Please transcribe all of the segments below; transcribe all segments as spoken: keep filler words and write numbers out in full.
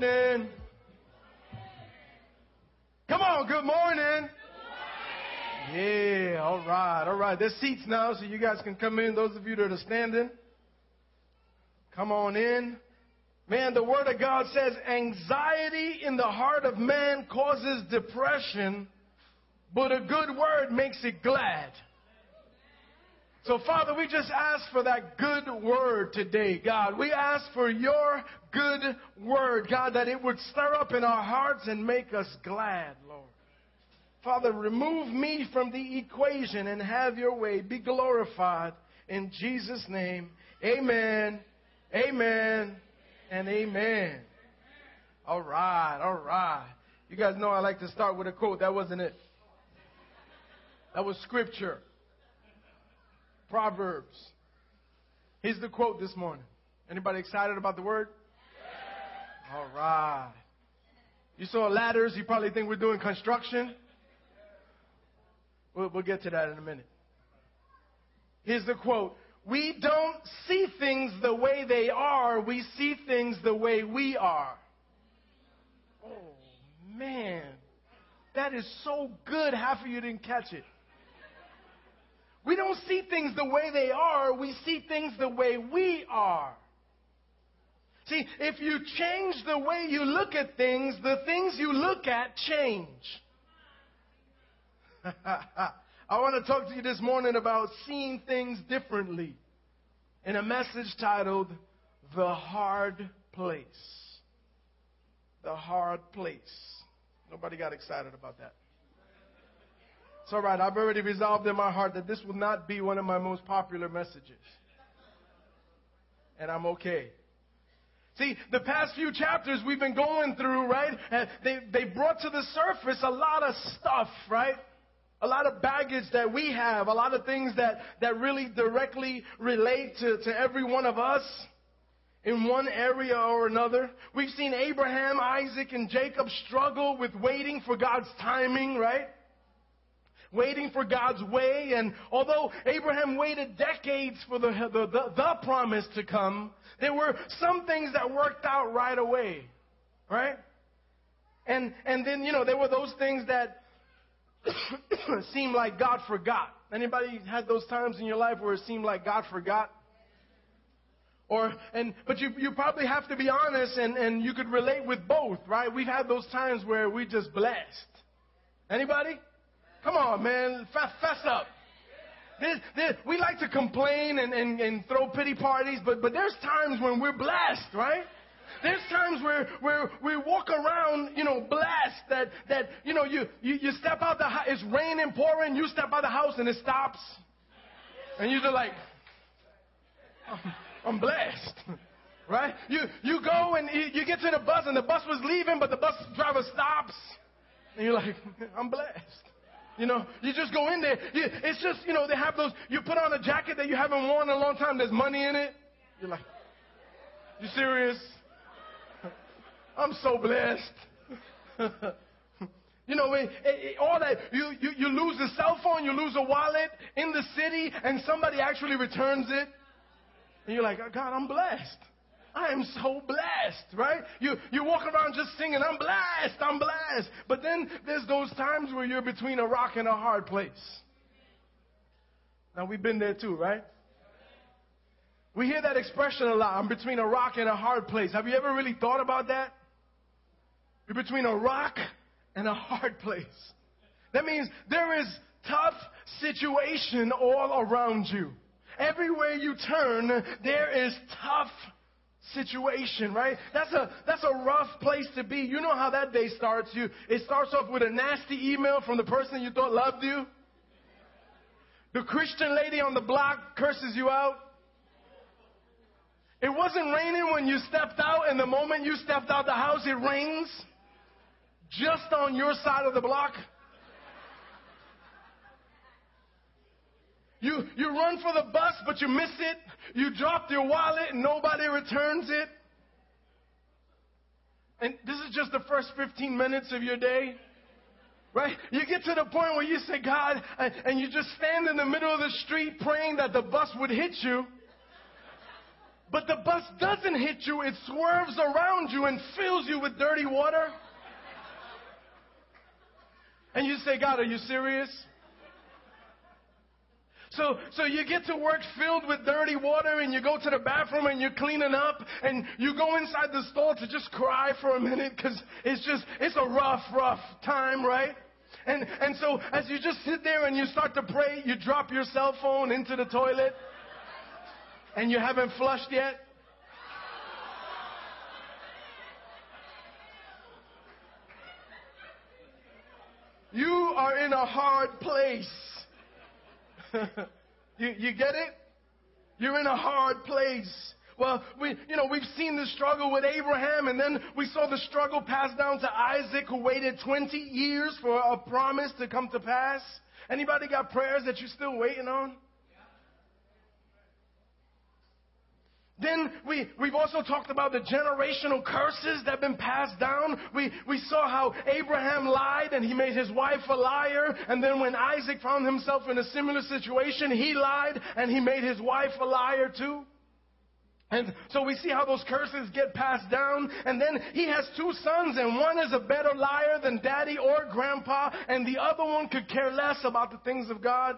happening? Come on, good morning. Good morning. Yeah, all right, all right. There's seats now, so you guys can come in. Those of you that are standing, come on in. Man, the Word of God says anxiety in the heart of man causes depression, but a good word makes it glad. So, Father, we just ask for that good word today, God. We ask for your good word, God, that it would stir up in our hearts and make us glad, Lord. Father, remove me from the equation and have your way. Be glorified in Jesus' name. Amen, amen, and amen. All right, all right. You guys know I like to start with a quote. That wasn't it. That was Scripture. Proverbs. Here's the quote this morning. Anybody excited about the word? Yeah. All right. You saw ladders. You probably think we're doing construction. We'll, we'll get to that in a minute. Here's the quote. We don't see things the way they are. We see things the way we are. Oh, man. That is so good. Half of you didn't catch it. We don't see things the way they are. We see things the way we are. See, if you change the way you look at things, the things you look at change. I want to talk to you this morning about seeing things differently in a message titled, The Hard Place. The Hard Place. Nobody got excited about that. It's all right. I've already resolved in my heart that this will not be one of my most popular messages. And I'm okay. See, the past few chapters we've been going through, right? And they, they brought to the surface a lot of stuff, right? A lot of baggage that we have. A lot of things that, that really directly relate to, to every one of us in one area or another. We've seen Abraham, Isaac, and Jacob struggle with waiting for God's timing, right? Waiting for God's way, and although Abraham waited decades for the, the, the, the promise to come, there were some things that worked out right away, right? And and then, you know, there were those things that seemed like God forgot. Anybody had those times in your life where it seemed like God forgot? Or and but you you probably have to be honest, and, and you could relate with both, right? We've had those times where we just blessed. Anybody? Come on, man. Fess, fess up. This, this, we like to complain and, and, and throw pity parties, but, but there's times when we're blessed, right? There's times where, where we walk around, you know, blessed that, that you know, you, you, you step out the house. It's raining, pouring. You step out the house and it stops. And you're just like, I'm, I'm blessed, right? You, you go and you get to the bus and the bus was leaving, but the bus driver stops. And you're like, I'm blessed. You know, you just go in there. You, it's just, you know, they have those, you put on a jacket that you haven't worn in a long time. There's money in it. You're like, you serious? I'm so blessed. You know, it, it, all that, you, you, you lose a cell phone, you lose a wallet in the city, and somebody actually returns it. And you're like, oh, God, I'm blessed. I am so blessed, right? You you walk around just singing, I'm blessed, I'm blessed. But then there's those times where you're between a rock and a hard place. Now, we've been there too, right? We hear that expression a lot, I'm between a rock and a hard place. Have you ever really thought about that? You're between a rock and a hard place. That means there is tough situation all around you. Everywhere you turn, there is tough situation, right? That's a that's a rough place to be. You know how that day starts. You it starts off with a nasty email from the person you thought loved you. The Christian lady on the block curses you out. It wasn't raining when you stepped out, and the moment you stepped out the house, it rains just on your side of the block. You you run for the bus, but you miss it. You dropped your wallet, and nobody returns it. And this is just the first fifteen minutes of your day, right? You get to the point where you say, God, and, and you just stand in the middle of the street praying that the bus would hit you. But the bus doesn't hit you. It swerves around you and fills you with dirty water. And you say, God, are you serious? So so you get to work filled with dirty water, and you go to the bathroom and you're cleaning up, and you go inside the store to just cry for a minute because it's just, it's a rough, rough time, right? And and so as you just sit there and you start to pray, you drop your cell phone into the toilet and you haven't flushed yet. You are in a hard place. you, you get it? You're in a hard place. Well, we, you know, we've seen the struggle with Abraham, and then we saw the struggle passed down to Isaac, who waited twenty years for a promise to come to pass. Anybody got prayers that you're still waiting on? Then we, we've also talked about the generational curses that have been passed down. We, we saw how Abraham lied and he made his wife a liar. And then when Isaac found himself in a similar situation, he lied and he made his wife a liar too. And so we see how those curses get passed down. And then he has two sons, and one is a better liar than daddy or grandpa, and the other one could care less about the things of God.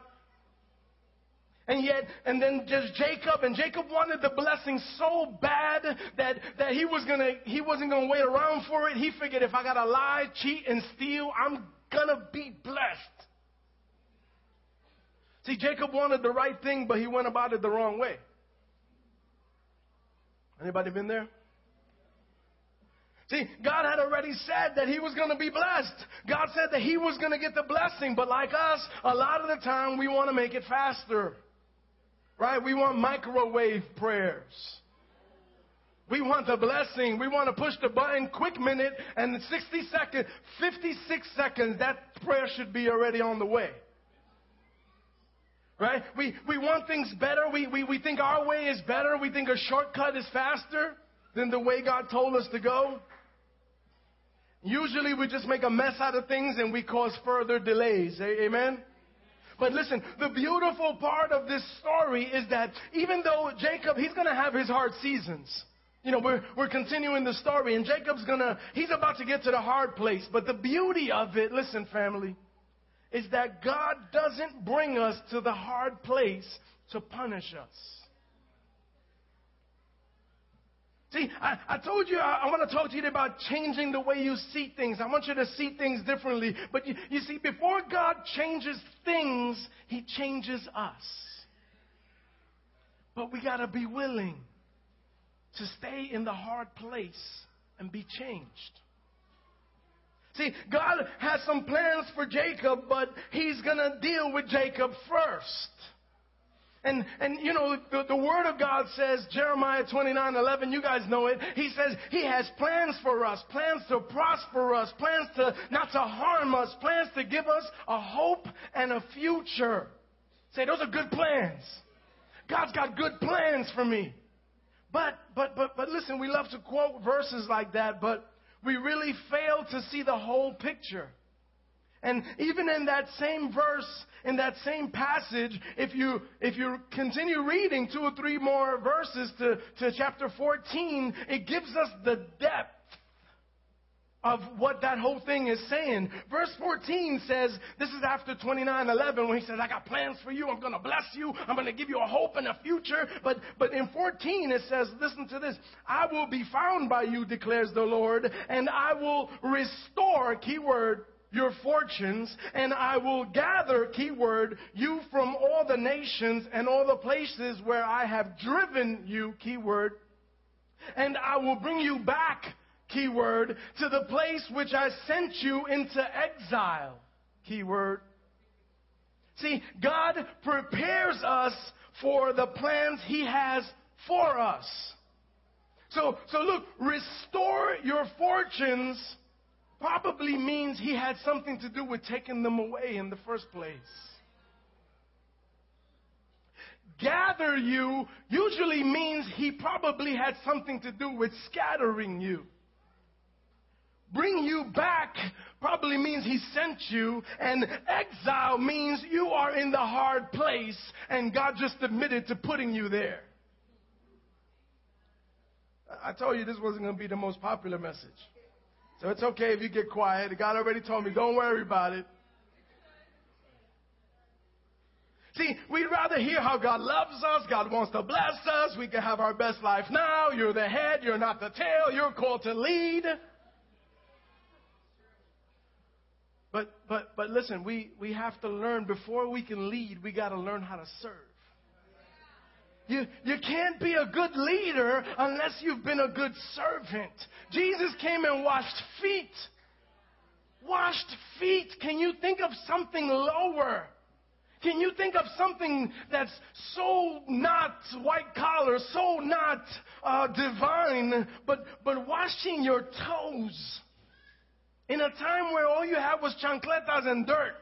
And yet, and then just Jacob, and Jacob wanted the blessing so bad that, that he was gonna, he wasn't gonna wait around for it. He figured, if I gotta lie, cheat, and steal, I'm gonna be blessed. See, Jacob wanted the right thing, but he went about it the wrong way. Anybody been there? See, God had already said that he was going to be blessed. God said that he was going to get the blessing, but like us, a lot of the time we want to make it faster. Right? We want microwave prayers. We want the blessing. We want to push the button, quick minute, and in sixty seconds, fifty-six seconds, that prayer should be already on the way. Right? We we want things better. We, we, we think our way is better. We think a shortcut is faster than the way God told us to go. Usually we just make a mess out of things and we cause further delays. Amen? But listen, the beautiful part of this story is that even though Jacob, he's going to have his hard seasons. You know, we're, we're continuing the story, and Jacob's going to, he's about to get to the hard place. But the beauty of it, listen, family, is that God doesn't bring us to the hard place to punish us. See, I, I told you, I, I want to talk to you about changing the way you see things. I want you to see things differently. But you, you see, before God changes things, he changes us. But we got to be willing to stay in the hard place and be changed. See, God has some plans for Jacob, but he's going to deal with Jacob first. And, and you know, the, the Word of God says, Jeremiah twenty-nine eleven, you guys know it. He says he has plans for us, plans to prosper us, plans to not to harm us, plans to give us a hope and a future. Say, those are good plans. God's got good plans for me. But, but, but, but listen, we love to quote verses like that, but we really fail to see the whole picture. And even in that same verse, in that same passage, if you if you continue reading two or three more verses to, to chapter fourteen, it gives us the depth of what that whole thing is saying. Verse fourteen says, this is after twenty-nine eleven, when he says, I got plans for you, I'm going to bless you, I'm going to give you a hope and a future. But but in fourteen it says, listen to this, I will be found by you, declares the Lord, and I will restore, keyword, your fortunes, and I will gather, keyword, you from all the nations and all the places where I have driven you, keyword, and I will bring you back, keyword, to the place which I sent you into exile, keyword. See, God prepares us for the plans he has for us. So, so look, restore your fortunes probably means he had something to do with taking them away in the first place. Gather you usually means he probably had something to do with scattering you. Bring you back probably means he sent you, and exile means you are in the hard place, and God just admitted to putting you there. I told you this wasn't going to be the most popular message. So it's okay if you get quiet. God already told me, don't worry about it. See, we'd rather hear how God loves us, God wants to bless us, we can have our best life now, you're the head, you're not the tail, you're called to lead. But but but listen, we, we have to learn, before we can lead, we got to learn how to serve. You, you can't be a good leader unless you've been a good servant. Jesus came and washed feet. Washed feet. Can you think of something lower? Can you think of something that's so not white collar, so not uh, divine, but, but washing your toes in a time where all you had was chancletas and dirt?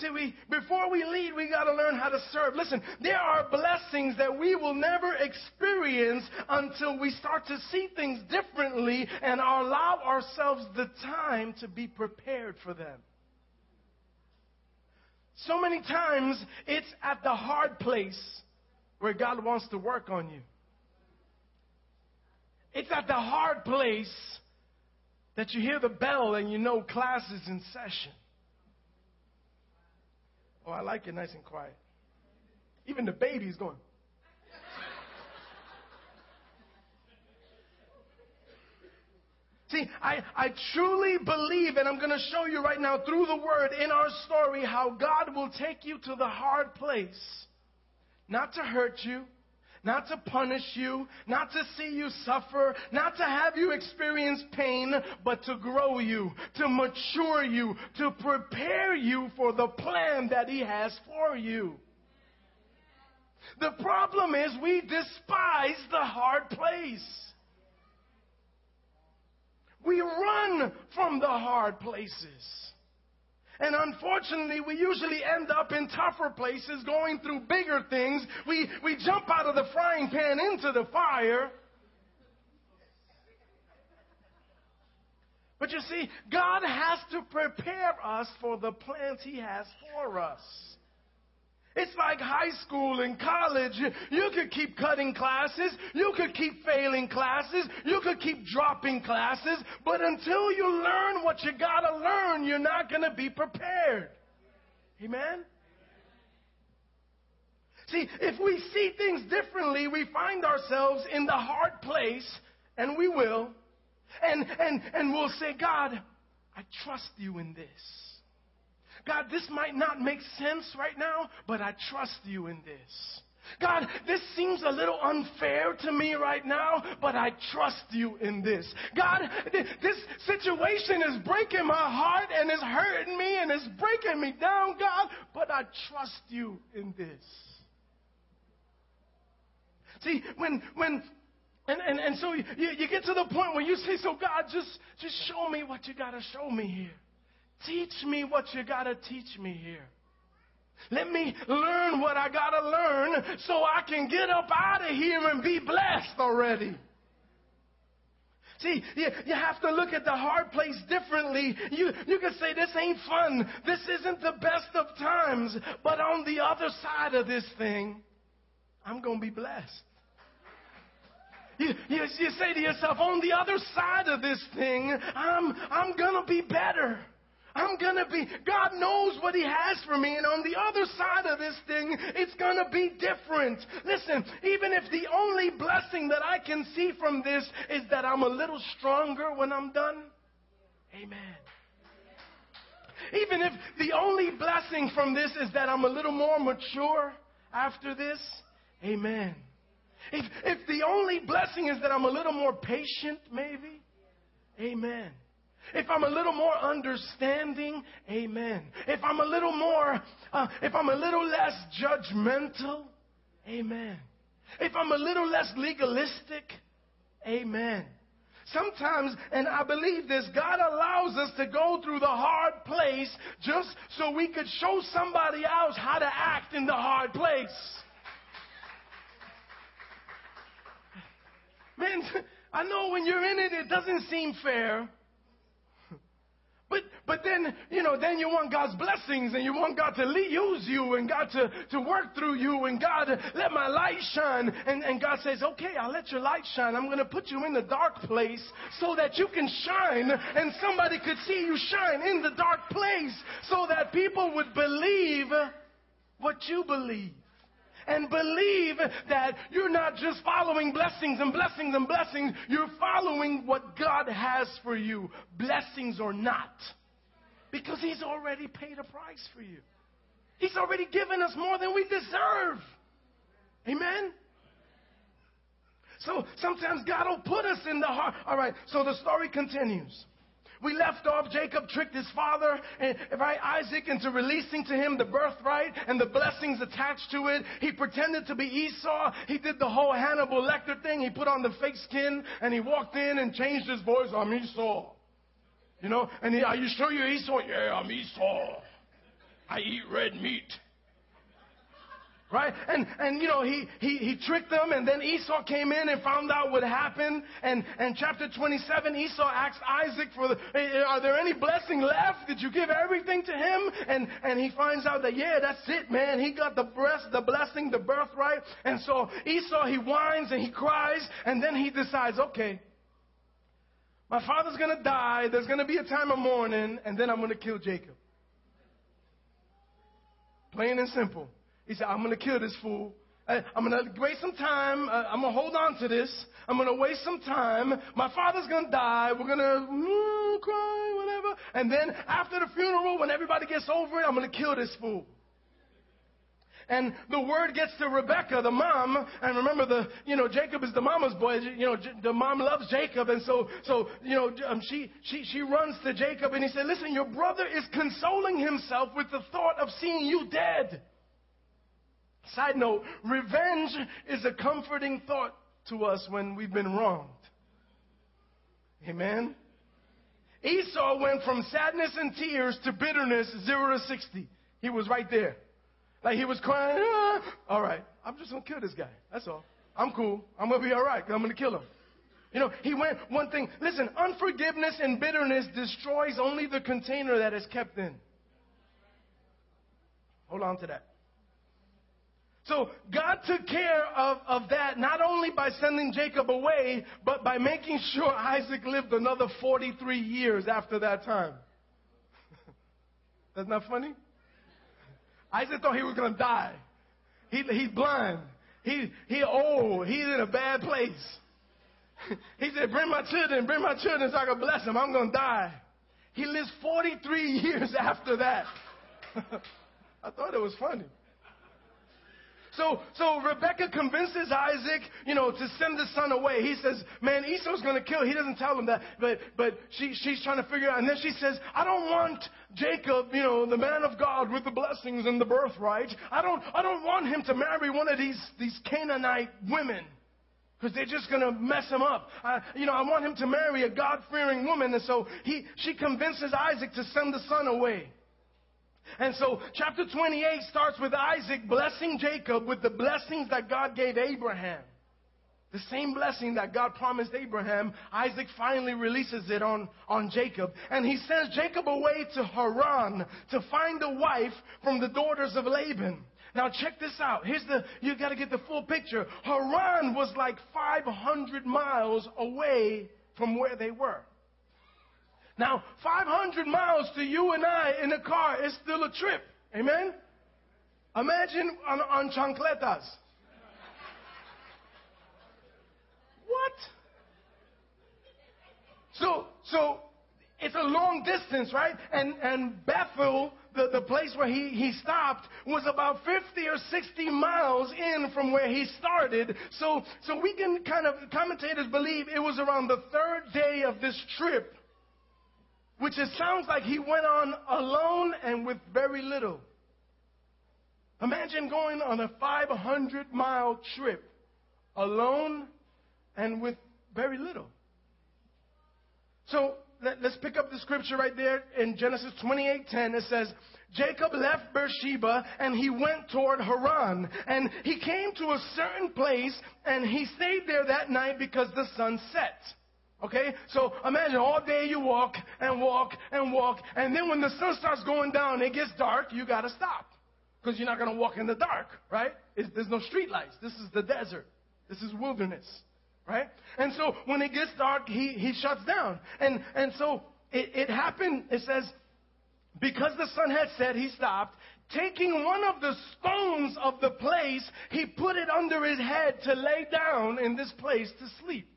See, we, before we lead, we got to learn how to serve. Listen, there are blessings that we will never experience until we start to see things differently and allow ourselves the time to be prepared for them. So many times, it's at the hard place where God wants to work on you. It's at the hard place that you hear the bell and you know class is in session. Oh, I like it nice and quiet. Even the baby's going. See, I, I truly believe, and I'm going to show you right now through the Word in our story, how God will take you to the hard place. Not to hurt you, not to punish you, not to see you suffer, not to have you experience pain, but to grow you, to mature you, to prepare you for the plan that He has for you. The problem is we despise the hard place. We run from the hard places. And unfortunately, we usually end up in tougher places, going through bigger things. We we jump out of the frying pan into the fire. But you see, God has to prepare us for the plans He has for us. It's like high school and college. You could keep cutting classes. You could keep failing classes. You could keep dropping classes. But until you learn what you got to learn, you're not going to be prepared. Amen? See, if we see things differently, we find ourselves in the hard place, and we will. And, and, and we'll say, God, I trust you in this. God, this might not make sense right now, but I trust you in this. God, this seems a little unfair to me right now, but I trust you in this. God, th- this situation is breaking my heart and it's hurting me and it's breaking me down, God, but I trust you in this. See, when, when, and, and, and so you, you get to the point where you say, so God, just, just show me what you got to show me here. Teach me what you got to teach me here. Let me learn what I got to learn so I can get up out of here and be blessed already. See, you, you have to look at the hard place differently. You, you can say, this ain't fun. This isn't the best of times. But on the other side of this thing, I'm going to be blessed. You, you, you say to yourself, on the other side of this thing, I'm, I'm going to be better. I'm going to be, God knows what He has for me, and on the other side of this thing, it's going to be different. Listen, even if the only blessing that I can see from this is that I'm a little stronger when I'm done, amen. Even if the only blessing from this is that I'm a little more mature after this, amen. If, if the only blessing is that I'm a little more patient, maybe, amen. If I'm a little more understanding, amen. If I'm a little more, uh, if I'm a little less judgmental, amen. If I'm a little less legalistic, amen. Sometimes, and I believe this, God allows us to go through the hard place just so we could show somebody else how to act in the hard place. Man, I know when you're in it, it doesn't seem fair. But but then, you know, then you want God's blessings and you want God to use you and God to, to work through you and God, let my light shine. And, and God says, okay, I'll let your light shine. I'm going to put you in the dark place so that you can shine and somebody could see you shine in the dark place so that people would believe what you believe. And believe that you're not just following blessings and blessings and blessings. You're following what God has for you, blessings or not. Because He's already paid a price for you. He's already given us more than we deserve. Amen? So sometimes God will put us in the heart. All right, so the story continues. We left off, Jacob tricked his father, and, right, Isaac, into releasing to him the birthright and the blessings attached to it. He pretended to be Esau. He did the whole Hannibal Lecter thing. He put on the fake skin, and he walked in and changed his voice. I'm Esau. You know, and he, are you sure you're Esau? Yeah, I'm Esau. I eat red meat. Right? And, and you know, he, he, he tricked them, and then Esau came in and found out what happened. And, and chapter twenty-seven, Esau asked Isaac, for the, are there any blessing left? Did you give everything to him? And, and he finds out that, yeah, that's it, man. He got the breast, the blessing, the birthright. And so Esau, he whines and he cries, and then he decides, okay, my father's going to die. There's going to be a time of mourning, and then I'm going to kill Jacob. Plain and simple. He said, I'm going to kill this fool. I'm going to waste some time. I'm going to hold on to this. I'm going to waste some time. My father's going to die. We're going to mm, cry, whatever. And then after the funeral, when everybody gets over it, I'm going to kill this fool. And the word gets to Rebecca, the mom, and remember, the you know, Jacob is the mama's boy. You know, the mom loves Jacob, and so, so you know, um, she, she, she runs to Jacob, and he said, listen, your brother is consoling himself with the thought of seeing you dead. Side note, revenge is a comforting thought to us when we've been wronged. Amen? Esau went from sadness and tears to bitterness, zero to sixty. He was right there. Like he was crying, ah. All right, I'm just going to kill this guy. That's all. I'm cool. I'm going to be all right because I'm going to kill him. You know, he went one thing. Listen, unforgiveness and bitterness destroys only the container that is kept in. Hold on to that. So God took care of, of that not only by sending Jacob away, but by making sure Isaac lived another forty-three years after that time. That's not funny? Isaac thought he was going to die. He, he's blind. He, he old. He's in a bad place. He said, bring my children, bring my children so I can bless them. I'm going to die. He lives forty-three years after that. I thought it was funny. So, so Rebecca convinces Isaac, you know, to send the son away. He says, man, Esau's going to kill. He doesn't tell him that, but, but she, she's trying to figure out. And then she says, I don't want Jacob, you know, the man of God with the blessings and the birthright. I don't, I don't want him to marry one of these, these Canaanite women because they're just going to mess him up. I, you know, I want him to marry a God-fearing woman. And so he, she convinces Isaac to send the son away. And so chapter twenty-eight starts with Isaac blessing Jacob with the blessings that God gave Abraham. The same blessing that God promised Abraham, Isaac finally releases it on, on Jacob. And he sends Jacob away to Haran to find a wife from the daughters of Laban. Now check this out. Here's the, you got to get the full picture. Haran was like five hundred miles away from where they were. Now, five hundred miles to you and I in a car is still a trip. Amen? Imagine on, on chancletas. What? So, so it's a long distance, right? And, and Bethel, the, the place where he, he stopped, was about fifty or sixty miles in from where he started. So, so we can kind of, commentators believe it was around the third day of this trip. Which it sounds like he went on alone and with very little. Imagine going on a five hundred mile trip alone and with very little. So let, let's pick up the scripture right there in Genesis twenty-eight ten. It says, Jacob left Beersheba and he went toward Haran. And he came to a certain place and he stayed there that night because the sun set. Okay? So imagine all day you walk and walk and walk, and then when the sun starts going down, it gets dark, you got to stop. Because you're not going to walk in the dark, right? It's, there's no street lights. This is the desert. This is wilderness, right? And so when it gets dark, he, he shuts down. And, and so it, it happened, it says, because the sun had set, he stopped. Taking one of the stones of the place, he put it under his head to lay down in this place to sleep.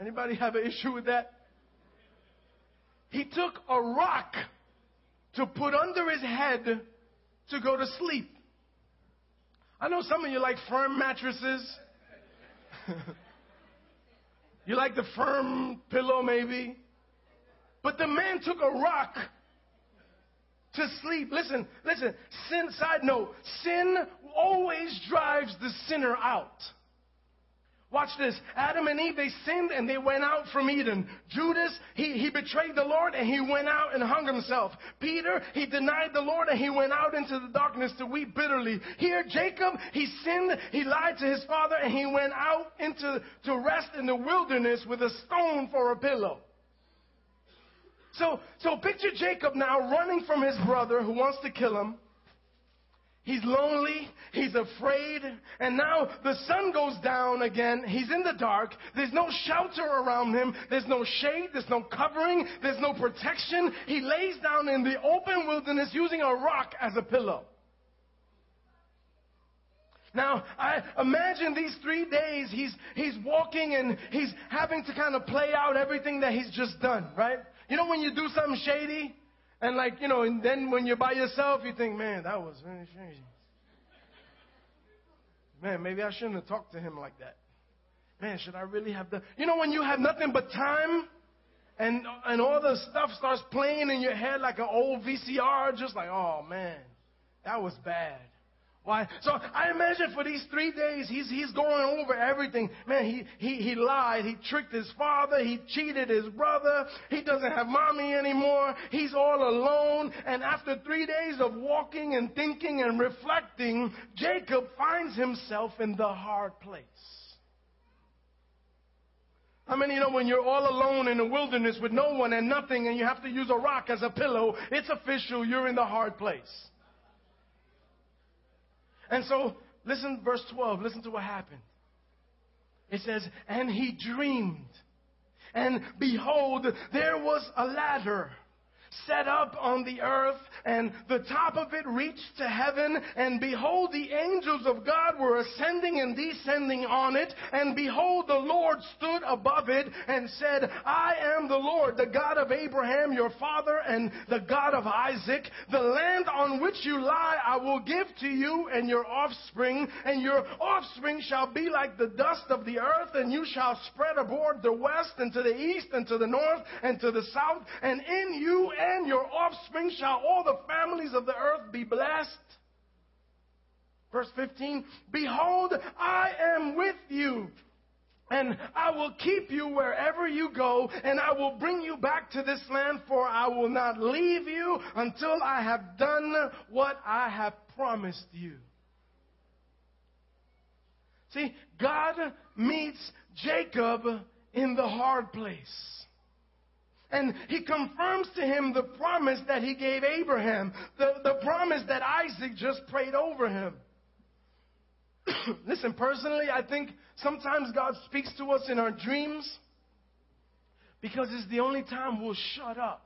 Anybody have an issue with that? He took a rock to put under his head to go to sleep. I know some of you like firm mattresses. You like the firm pillow maybe. But the man took a rock to sleep. Listen, listen. Sin, side note, sin always drives the sinner out. Watch this. Adam and Eve, they sinned and they went out from Eden. Judas, he, he betrayed the Lord and he went out and hung himself. Peter, he denied the Lord and he went out into the darkness to weep bitterly. Here, Jacob, he sinned, he lied to his father, and he went out into to rest in the wilderness with a stone for a pillow. So, so picture Jacob now running from his brother who wants to kill him. He's lonely, he's afraid, and now the sun goes down again. He's in the dark. There's no shelter around him. There's no shade, there's no covering, there's no protection. He lays down in the open wilderness using a rock as a pillow. Now, I imagine these three days he's, he's walking and he's having to kind of play out everything that he's just done, right? You know when you do something shady? And like, you know, and then when you're by yourself, you think, man, that was really strange. Man, maybe I shouldn't have talked to him like that. Man, should I really have done? You know when you have nothing but time and and all the stuff starts playing in your head like an old V C R, just like, oh, man, that was bad. Why? So I imagine for these three days, he's he's going over everything. Man, he, he, he lied. He tricked his father. He cheated his brother. He doesn't have mommy anymore. He's all alone. And after three days of walking and thinking and reflecting, Jacob finds himself in the hard place. How many know when you're all alone in the wilderness with no one and nothing and you have to use a rock as a pillow, it's official, you're in the hard place. And so, listen, verse twelve, listen to what happened. It says, and he dreamed, and behold, there was a ladder set up on the earth, and the top of it reached to heaven, and behold, the angels of God were ascending and descending on it, and behold, the Lord stood above it and said, I am the Lord, the God of Abraham, your father, and the God of Isaac. The land on which you lie I will give to you and your offspring, and your offspring shall be like the dust of the earth, and you shall spread abroad the west, and to the east, and to the north, and to the south, and in you and your offspring shall all the families of the earth be blessed. Verse fifteen, behold, I am with you, and I will keep you wherever you go, and I will bring you back to this land, for I will not leave you until I have done what I have promised you. See, God meets Jacob in the hard place. And he confirms to him the promise that he gave Abraham, the, the promise that Isaac just prayed over him. Listen, personally, I think sometimes God speaks to us in our dreams because it's the only time we'll shut up.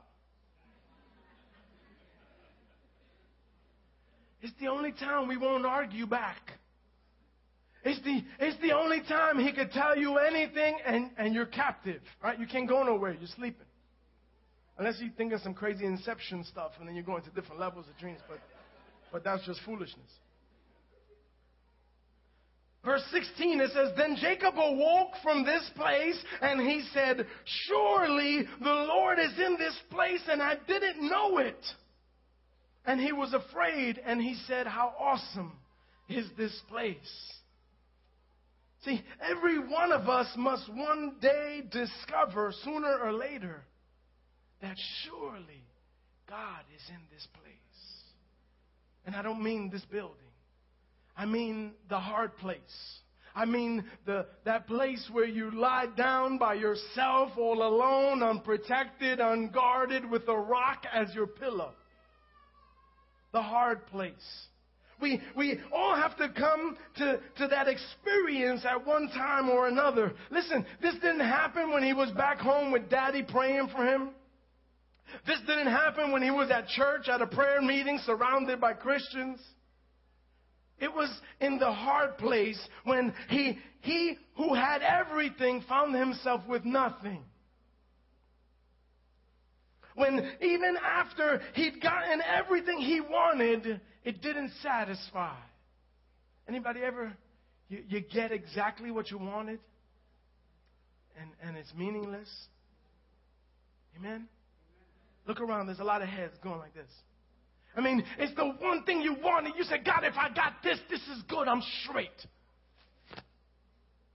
It's the only time we won't argue back. It's the, it's the only time he could tell you anything and, and you're captive, right? You can't go nowhere. You're sleeping. Unless you think of some crazy inception stuff and then you're going to different levels of dreams, but but that's just foolishness. Verse sixteen, it says, then Jacob awoke from this place and he said, surely the Lord is in this place and I didn't know it. And he was afraid and he said, how awesome is this place? See, every one of us must one day discover sooner or later that surely God is in this place. And I don't mean this building. I mean the hard place. I mean, the that place where you lie down by yourself, all alone, unprotected, unguarded, with a rock as your pillow. The hard place. We we all have to come to, to that experience at one time or another. Listen, this didn't happen when he was back home with Daddy praying for him. This didn't happen when he was at church at a prayer meeting surrounded by Christians. It was in the hard place when he he who had everything found himself with nothing. When even after he'd gotten everything he wanted, it didn't satisfy. Anybody ever, you, you get exactly what you wanted and, and it's meaningless? Amen? Look around. There's a lot of heads going like this. I mean, it's the one thing you wanted. You said, God, if I got this, this is good. I'm straight.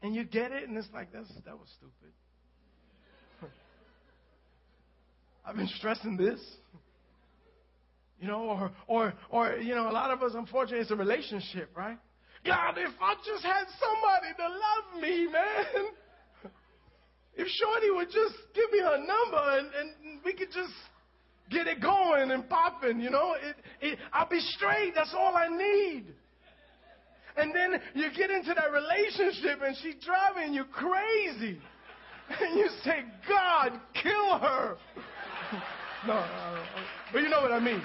And you get it, and it's like, that's, that was stupid. I've been stressing this. You know, or, or, or, you know, a lot of us, unfortunately, it's a relationship, right? God, if I just had somebody to love me, man. If Shorty would just give me her number and, and we could just get it going and popping, you know. It, it, I'll be straight. That's all I need. And then you get into that relationship and she's driving you crazy. And you say, God, kill her. No, no, no, but you know what I mean.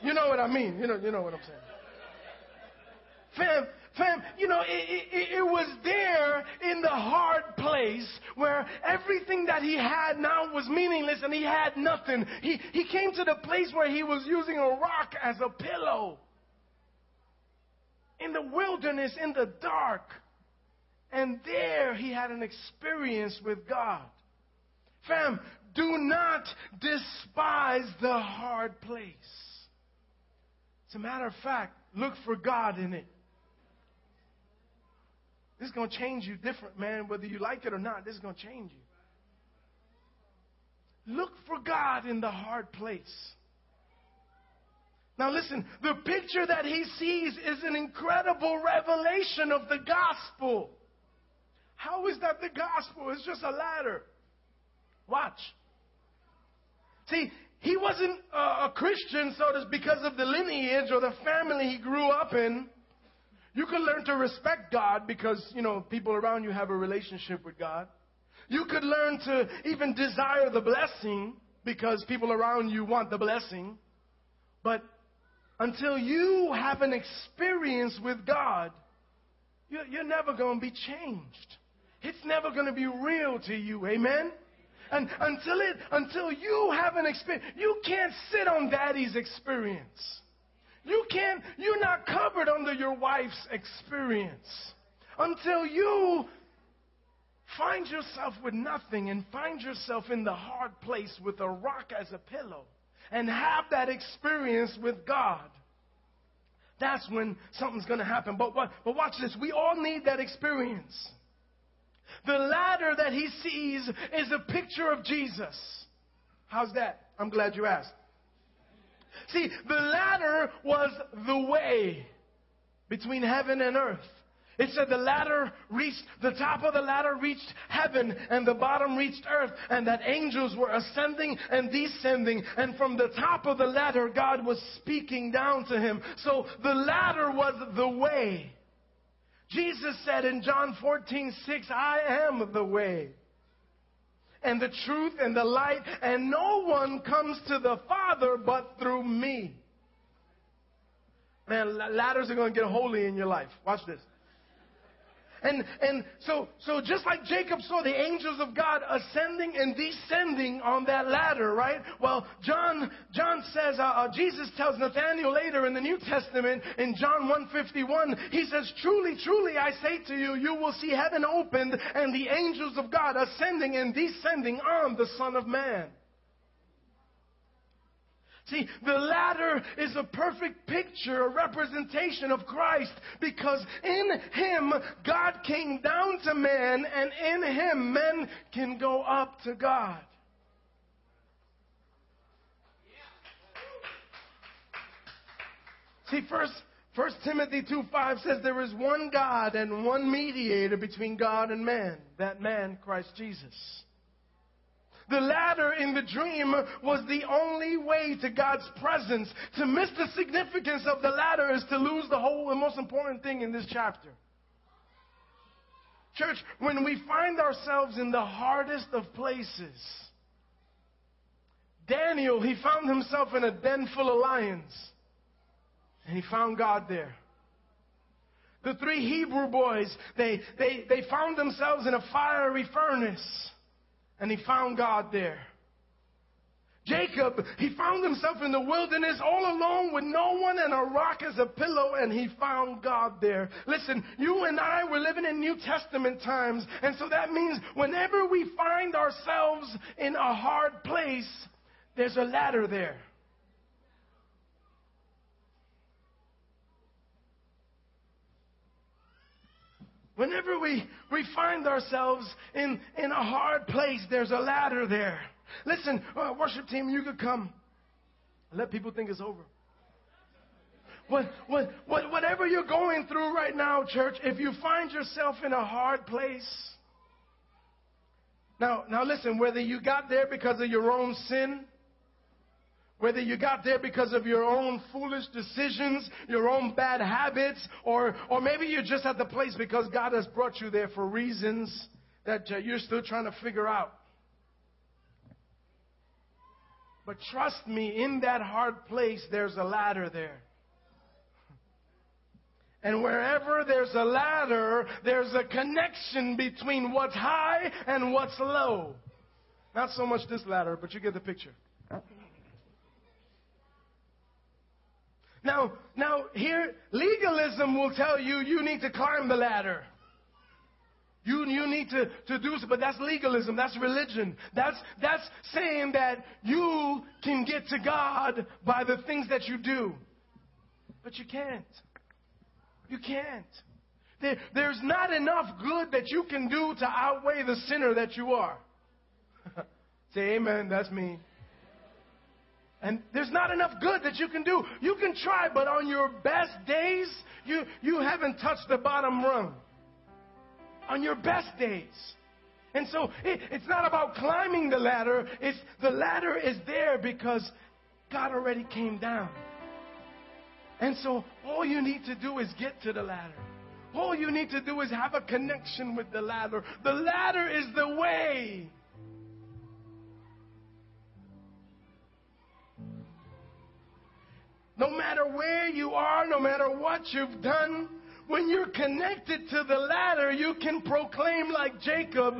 You know what I mean. You know, you know what I'm saying. Fam, fam, you know, it, it, it was there in the hard place where everything that he had now was meaningless and he had nothing. He, he came to the place where he was using a rock as a pillow. In the wilderness, in the dark. And there he had an experience with God. Fam, do not despise the hard place. As a matter of fact, look for God in it. This is going to change you different, man. Whether you like it or not, this is going to change you. Look for God in the hard place. Now listen, the picture that he sees is an incredible revelation of the gospel. How is that the gospel? It's just a ladder. Watch. See, he wasn't uh, a Christian, so just because of the lineage or the family he grew up in. You could learn to respect God because, you know, people around you have a relationship with God. You could learn to even desire the blessing because people around you want the blessing. But until you have an experience with God, you're, you're never going to be changed. It's never going to be real to you. Amen? And until it, until you have an experience, you can't sit on daddy's experience. You can't, you're not covered under your wife's experience. Until you find yourself with nothing and find yourself in the hard place with a rock as a pillow and have that experience with God, that's when something's going to happen. But, but watch this. We all need that experience. The ladder that he sees is a picture of Jesus. How's that? I'm glad you asked. See, the ladder was the way between heaven and earth. It said the ladder reached, the top of the ladder reached heaven and the bottom reached earth, and that angels were ascending and descending. And from the top of the ladder, God was speaking down to him. So the ladder was the way. Jesus said in John fourteen six, I am the way and the truth and the light, and no one comes to the Father but through me. Man, ladders are going to get holy in your life. Watch this. And and so so just like Jacob saw the angels of God ascending and descending on that ladder, right? Well, John John says, uh, uh, Jesus tells Nathanael later in the New Testament in John one fifty-one, he says, truly, truly, I say to you, you will see heaven opened and the angels of God ascending and descending on the Son of Man. See, the ladder is a perfect picture, a representation of Christ, because in him, God came down to man, and in him, men can go up to God. See, first, First Timothy two five says there is one God and one mediator between God and man, that man, Christ Jesus. The ladder in the dream was the only way to God's presence. To miss the significance of the ladder is to lose the whole and most important thing in this chapter. Church, when we find ourselves in the hardest of places, Daniel, he found himself in a den full of lions. And he found God there. The three Hebrew boys, they, they, they found themselves in a fiery furnace. And he found God there. Jacob, he found himself in the wilderness all alone with no one and a rock as a pillow, and he found God there. Listen, you and I, we're living in New Testament times. And so that means whenever we find ourselves in a hard place, there's a ladder there. Whenever we, we find ourselves in, in a hard place, there's a ladder there. Listen, uh, worship team, you could come. Let people think it's over. What, what, what, whatever you're going through right now, church, if you find yourself in a hard place. Now, now listen, whether you got there because of your own sin, whether you got there because of your own foolish decisions, your own bad habits, or, or maybe you're just at the place because God has brought you there for reasons that you're still trying to figure out. But trust me, in that hard place, there's a ladder there. And wherever there's a ladder, there's a connection between what's high and what's low. Not so much this ladder, but you get the picture. Now, now here, legalism will tell you you need to climb the ladder. You, you need to, to do so, but that's legalism. That's religion. That's, that's saying that you can get to God by the things that you do. But you can't. You can't. There, there's not enough good that you can do to outweigh the sinner that you are. Say amen, that's me. And there's not enough good that you can do. You can try, but on your best days, you, you haven't touched the bottom rung. On your best days. And so it, it's not about climbing the ladder. It's the ladder is there because God already came down. And so all you need to do is get to the ladder. All you need to do is have a connection with the ladder. The ladder is the way. No matter where you are, no matter what you've done, when you're connected to the ladder, you can proclaim like Jacob,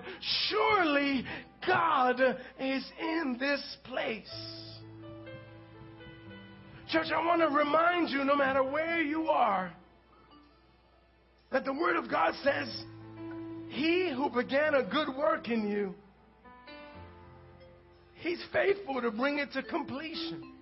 surely God is in this place. Church, I want to remind you, no matter where you are, that the Word of God says, He who began a good work in you, He's faithful to bring it to completion.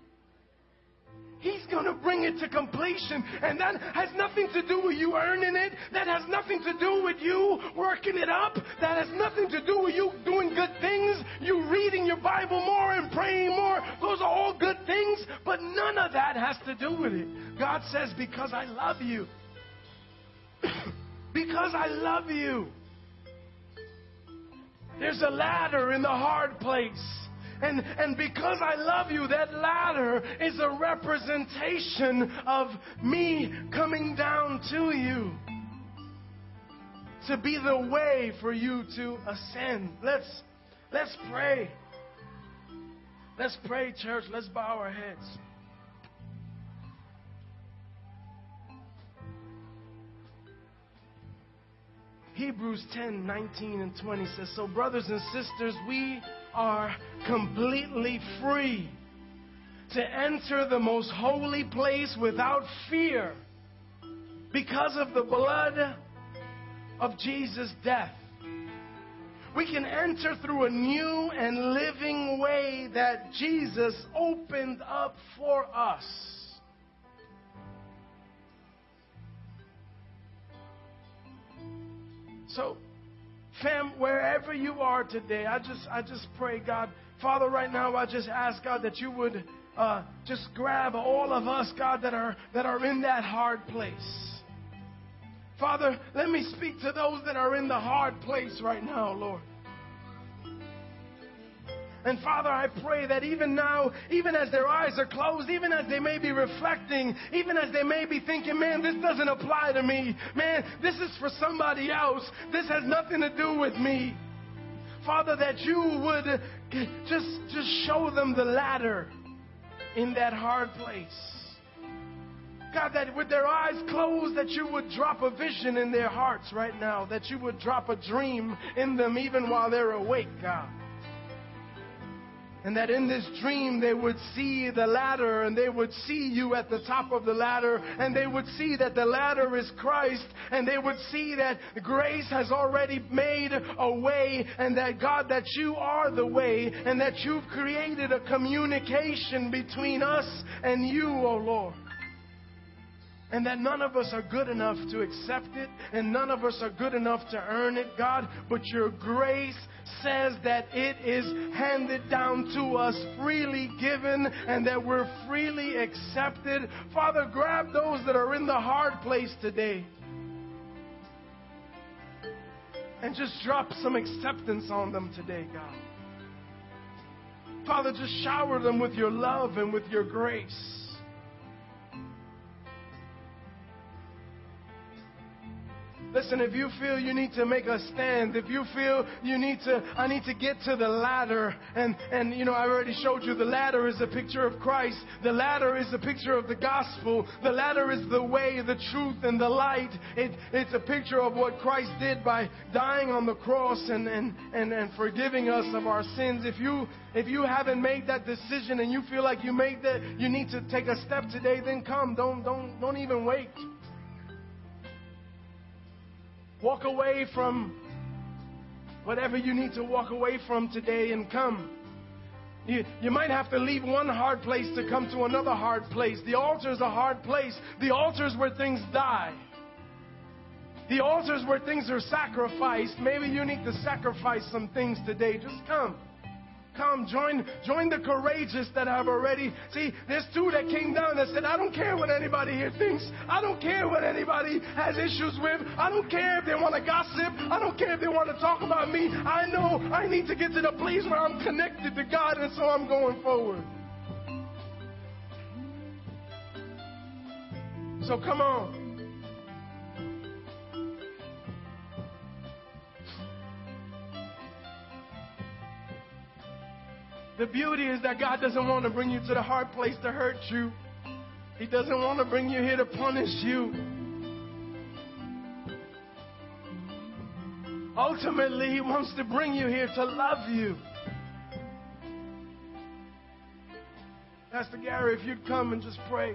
He's going to bring it to completion. And that has nothing to do with you earning it. That has nothing to do with you working it up. That has nothing to do with you doing good things. You reading your Bible more and praying more. Those are all good things. But none of that has to do with it. God says, because I love you. Because I love you. There's a ladder in the hard place. And, and because I love you, that ladder is a representation of me coming down to you to be the way for you to ascend. Let's, let's pray. Let's pray, church. Let's bow our heads. Hebrews ten, nineteen, and twenty says, so brothers and sisters, we are completely free to enter the most holy place without fear because of the blood of Jesus' death. We can enter through a new and living way that Jesus opened up for us. So, fam, wherever you are today, I just I just pray, God, Father, right now I just ask, God, that you would uh, just grab all of us, God, that are that are in that hard place. Father, let me speak to those that are in the hard place right now, Lord. And Father, I pray that even now, even as their eyes are closed, even as they may be reflecting, even as they may be thinking, man, this doesn't apply to me. Man, this is for somebody else. This has nothing to do with me. Father, that you would just, just show them the ladder in that hard place. God, that with their eyes closed, that you would drop a vision in their hearts right now, that you would drop a dream in them even while they're awake, God. And that in this dream they would see the ladder, and they would see you at the top of the ladder, and they would see that the ladder is Christ, and they would see that grace has already made a way, and that God, that you are the way, and that you've created a communication between us and you, O Lord. And that none of us are good enough to accept it, and none of us are good enough to earn it, God, but your grace says that it is handed down to us, freely given, and that we're freely accepted. Father, grab those that are in the hard place today and just drop some acceptance on them today, God. Father, just shower them with your love and with your grace. Listen, if you feel you need to make a stand, if you feel you need to, I need to get to the ladder, and, and you know, I already showed you the ladder is a picture of Christ. The ladder is a picture of the gospel. The ladder is the way, the truth, and the light. It, it's a picture of what Christ did by dying on the cross and, and, and, and forgiving us of our sins. If you, if you haven't made that decision and you feel like you made that, you need to take a step today, then come. Don't, don't, don't even wait. Walk away from whatever you need to walk away from today and come. You, you might have to leave one hard place to come to another hard place. The altar is a hard place. The altar is where things die. The altar is where things are sacrificed. Maybe you need to sacrifice some things today. Just come. Come. Join, join the courageous that have already. See, there's two that came down that said, I don't care what anybody here thinks. I don't care what anybody has issues with. I don't care if they want to gossip. I don't care if they want to talk about me. I know I need to get to the place where I'm connected to God, and so I'm going forward. So come on. The beauty is that God doesn't want to bring you to the hard place to hurt you. He doesn't want to bring you here to punish you. Ultimately, He wants to bring you here to love you. Pastor Gary, if you'd come and just pray.